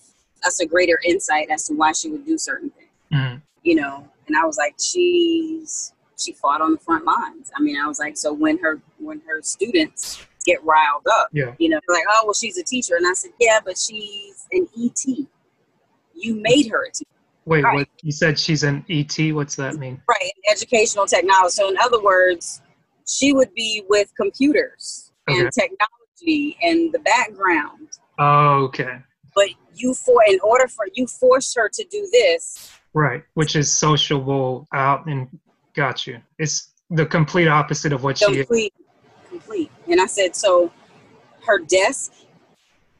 us a greater insight as to why she would do certain things. Mm. You know, and I was like, she fought on the front lines. I mean, I was like, so when her students get riled up, yeah, you know, like, oh, well, she's a teacher. And I said, yeah, but she's an ET. You made her a teacher. Wait, right. What? You said she's an ET? What's that mean? Right, educational technology. So in other words, she would be with computers and technology and the background. Oh, okay. But you forced her to do this. Right, which is sociable out and got you. It's the complete opposite of what she is. Complete. And I said, so her desk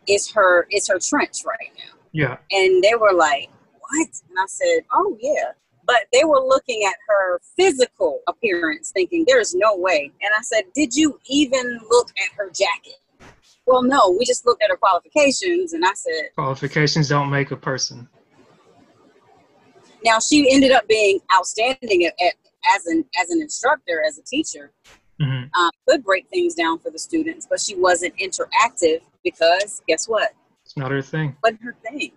is her trench right now. Yeah. And they were like, what? And I said, oh yeah. But they were looking at her physical appearance thinking there's no way. And I said, did you even look at her jacket? Well, no, we just looked at her qualifications. And I said, qualifications don't make a person. Now she ended up being outstanding as an instructor, as a teacher. Mm-hmm. Could break things down for the students, but she wasn't interactive because guess what? It's not her thing. It wasn't her thing.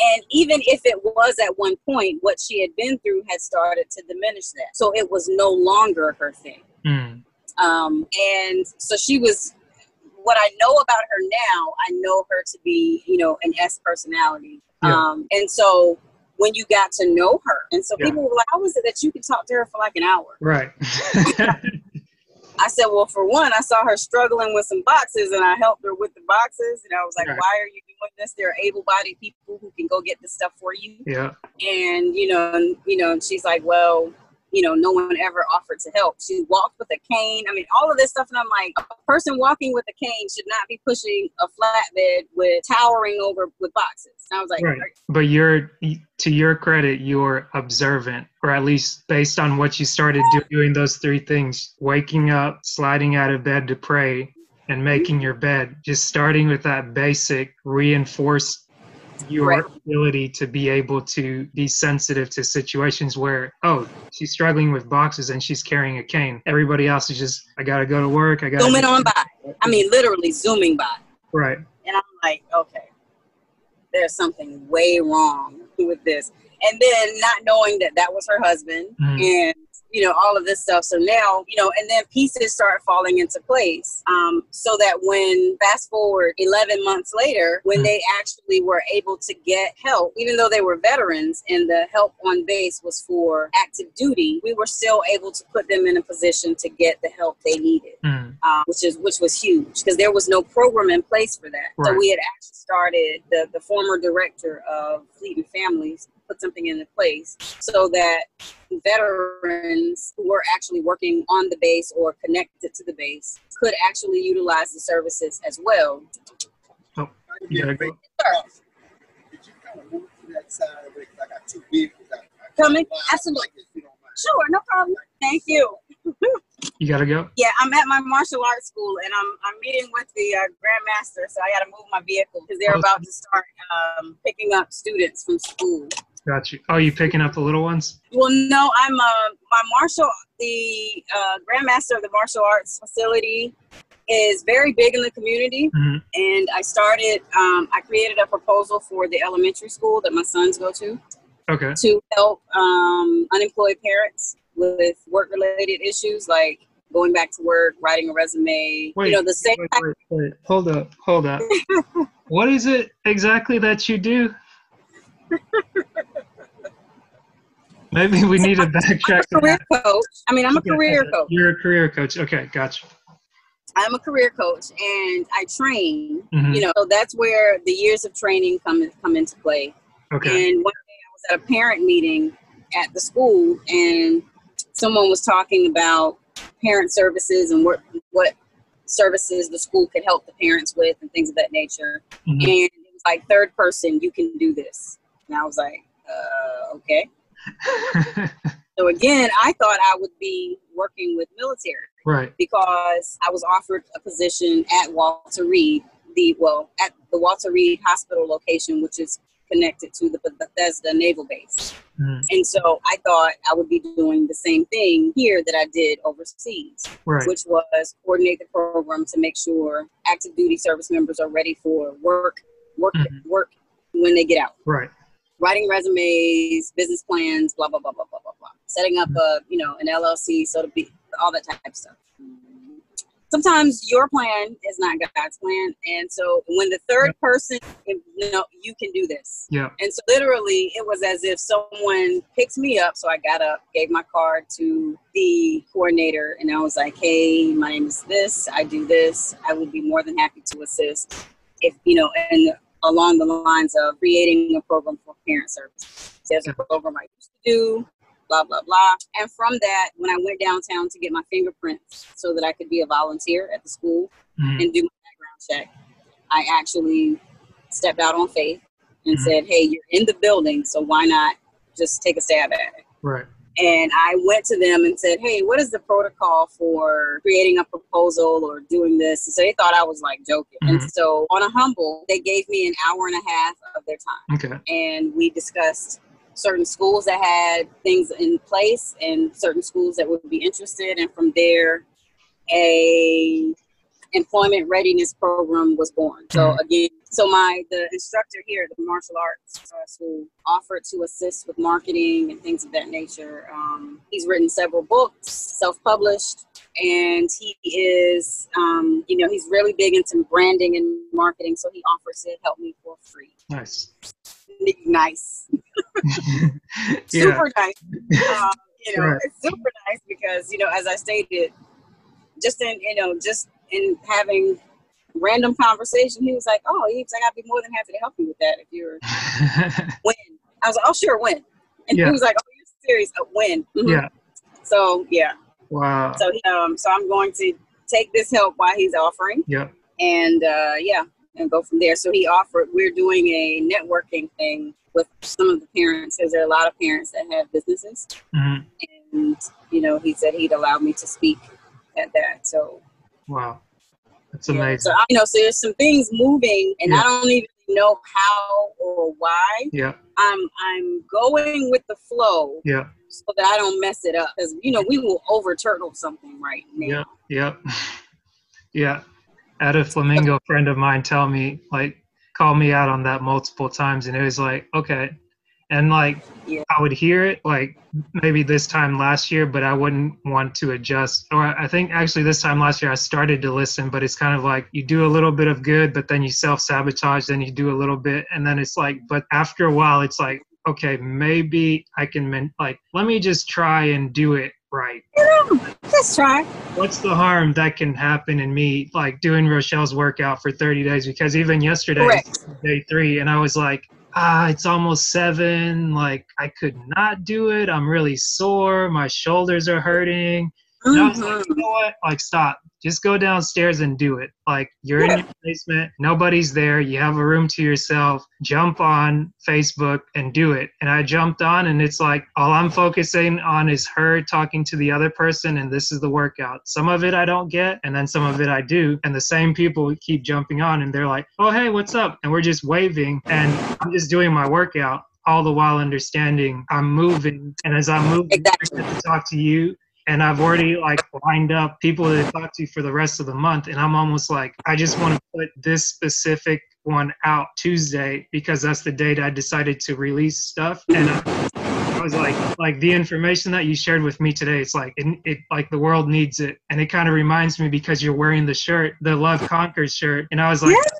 And even if it was at one point, what she had been through had started to diminish that. So it was no longer her thing. Mm. And so she was, what I know about her now, I know her to be, you know, an S personality. Yeah. And so when you got to know her, and so people were like, how is it that you can talk to her for like an hour? Right. I said, well, for one, I saw her struggling with some boxes and I helped her with the boxes. And I was like, why are you doing this? There are able-bodied people who can go get this stuff for you. Yeah. And, and she's like, well, you know, no one ever offered to help. She walked with a cane. I mean, all of this stuff. And I'm like, a person walking with a cane should not be pushing a flatbed with towering over with boxes. And I was like, But to your credit, you're observant, or at least based on what you started doing those three things, waking up, sliding out of bed to pray, and making your bed, just starting with that basic reinforced your ability to be able to be sensitive to situations where, oh, she's struggling with boxes and she's carrying a cane. Everybody else is just, I got to go to work. I got zooming on by. I mean, literally zooming by. Right. And I'm like, okay, there's something way wrong with this. And then not knowing that that was her husband and you know, all of this stuff. So now, you know, and then pieces start falling into place, so that when fast forward 11 months later, when they actually were able to get help, even though they were veterans and the help on base was for active duty, we were still able to put them in a position to get the help they needed, which was huge because there was no program in place for that. Right. So we had actually started, the former director of Fleet and Families put something into place so that veterans who were actually working on the base or connected to the base could actually utilize the services as well. Oh, yeah. Did you kind of move to that side of it? I got two vehicles. Coming? Absolutely. Sure, no problem. Thank you. You gotta go? Yeah, I'm at my martial arts school and I'm meeting with the grandmaster, so I gotta move my vehicle because they're about to start picking up students from school. Got you. Oh, you picking up the little ones? Well, no, I'm the grandmaster of the martial arts facility is very big in the community, and I created a proposal for the elementary school that my sons go to. Okay. To help unemployed parents with work-related issues like going back to work, writing a resume, the same. Wait. Hold up. What is it exactly that you do? Maybe we need to backtrack. I'm a career coach. You're a career coach. Okay, gotcha. I'm a career coach and I train, so that's where the years of training come into play. Okay. And one day I was at a parent meeting at the school and someone was talking about parent services and what services the school could help the parents with and things of that nature. And it was like, third person, you can do this. And I was like, okay. So again, I thought I would be working with military. Right. Because I was offered a position at Walter Reed, at the Walter Reed Hospital location, which is connected to the Bethesda Naval Base. And so I thought I would be doing the same thing here that I did overseas, which was coordinate the program to make sure active duty service members are ready for work when they get out. Right. Writing resumes, business plans, blah, blah, blah, blah, blah, blah, blah. Setting up an LLC, so to be, all that type of stuff. Sometimes your plan is not God's plan. And so when the third person, you can do this. Yeah. And so literally it was as if someone picked me up. So I got up, gave my card to the coordinator and I was like, hey, my name is this, I do this. I would be more than happy to assist if, and along the lines of creating a program for parent service. There's a program I used to do. Blah, blah, blah. And from that, when I went downtown to get my fingerprints so that I could be a volunteer at the school and do my background check, I actually stepped out on faith and said, hey, you're in the building, so why not just take a stab at it? Right. And I went to them and said, hey, what is the protocol for creating a proposal or doing this? And so they thought I was like joking. And so on a humble, they gave me an hour and a half of their time. Okay. And we discussed certain schools that had things in place and certain schools that would be interested. And from there, a employment readiness program was born. So again, the instructor here at the martial arts school offered to assist with marketing and things of that nature. He's written several books, self-published, and he is, he's really big into branding and marketing. So he offers to help me for free. Nice. Super nice. It's super nice because, as I stated, just in having random conversation, he was like, oh, Eves, I'd be more than happy to help you with that if you're when. I was like, oh, sure, when. And he was like, oh, you're serious, when. Yeah. So, yeah. Wow. So, so I'm going to take this help while he's offering. Yeah. And, and go from there. So he offered, we're doing a networking thing with some of the parents because there are a lot of parents that have businesses. And, he said he'd allow me to speak at that. So. Wow. That's amazing. So, so there's some things moving and I don't even know how or why. Yeah. I'm going with the flow. Yeah. So that I don't mess it up because, we will over turtle something right now. Yeah. Yeah. Yeah. I had a flamingo friend of mine tell me, call me out on that multiple times. And it was like, okay, And like, yeah. I would hear it like maybe this time last year, but I wouldn't want to adjust. Or I think actually this time last year I started to listen, but it's kind of like you do a little bit of good, but then you self-sabotage, then you do a little bit. And then it's like, but after a while, it's like, okay, maybe I can like, let me just try and do it right. Let's try. What's the harm that can happen in me like doing Rochelle's workout for 30 days? Because even yesterday, day 3, and I was like, it's almost 7, like I could not do it, I'm really sore, my shoulders are hurting. Mm-hmm. And I was like, you know what, like stop, just go downstairs and do it. Like you're in your basement, nobody's there, you have a room to yourself, jump on Facebook and do it. And I jumped on and it's like all I'm focusing on is her talking to the other person and this is the workout. Some of it I don't get and then some of it I do. And the same people keep jumping on and they're like, oh, hey, what's up? And we're just waving and I'm just doing my workout, all the while understanding I'm moving. And as I'm moving, I get to talk to you. And I've already like lined up people to talk to for the rest of the month. And I'm almost like, I just want to put this specific one out Tuesday because that's the date I decided to release stuff. And I was like the information that you shared with me today, it's like, it like the world needs it. And it kind of reminds me because you're wearing the shirt, the Love Conquers shirt. And I was like, yes!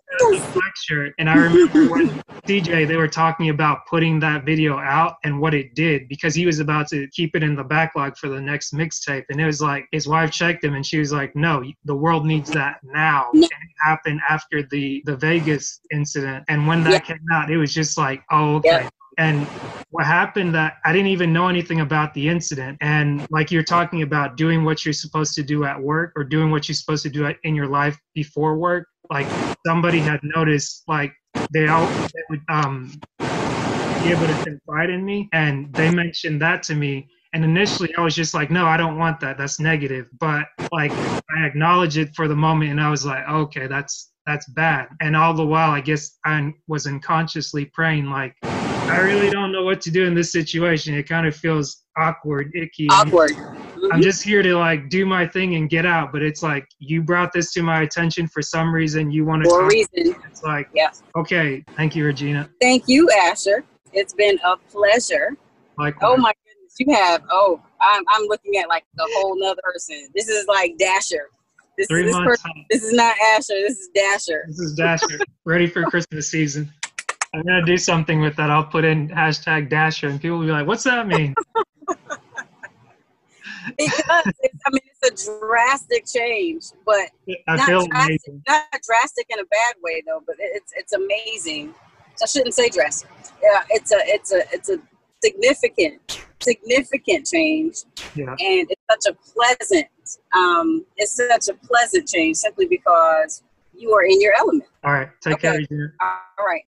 Black shirt. And I remember when DJ, they were talking about putting that video out and what it did, because he was about to keep it in the backlog for the next mixtape. And it was like, his wife checked him and she was like, no, the world needs that now. And it happened after the Vegas incident. And when that came out, it was just like, oh, okay. Yeah. And what happened that I didn't even know anything about the incident. And like you're talking about doing what you're supposed to do at work or doing what you're supposed to do in your life before work. Like somebody had noticed, like they would be able to confide in me. And they mentioned that to me. And initially I was just like, no, I don't want that. That's negative. But like I acknowledged it for the moment and I was like, okay, that's bad. And all the while, I guess I was unconsciously praying like, I really don't know what to do in this situation. It kind of feels awkward, icky. Awkward. I'm just here to like do my thing and get out. But it's like, you brought this to my attention for some reason. You want to for a reason. It's like, okay. Thank you, Regina. Thank you, Asher. It's been a pleasure. Likewise. Oh my goodness. You have, I'm looking at like a whole nother person. This is like Dasher. This is not Asher. This is Dasher. This is Dasher. Ready for Christmas season. I'm going to do something with that. I'll put in hashtag Dasher and people will be like, what's that mean? It does. I mean, it's a drastic change, but not drastic in a bad way though, but it's amazing. I shouldn't say drastic. Yeah. It's a significant change. Yeah. And it's such a pleasant, change simply because you are in your element. All right. Take care. All right.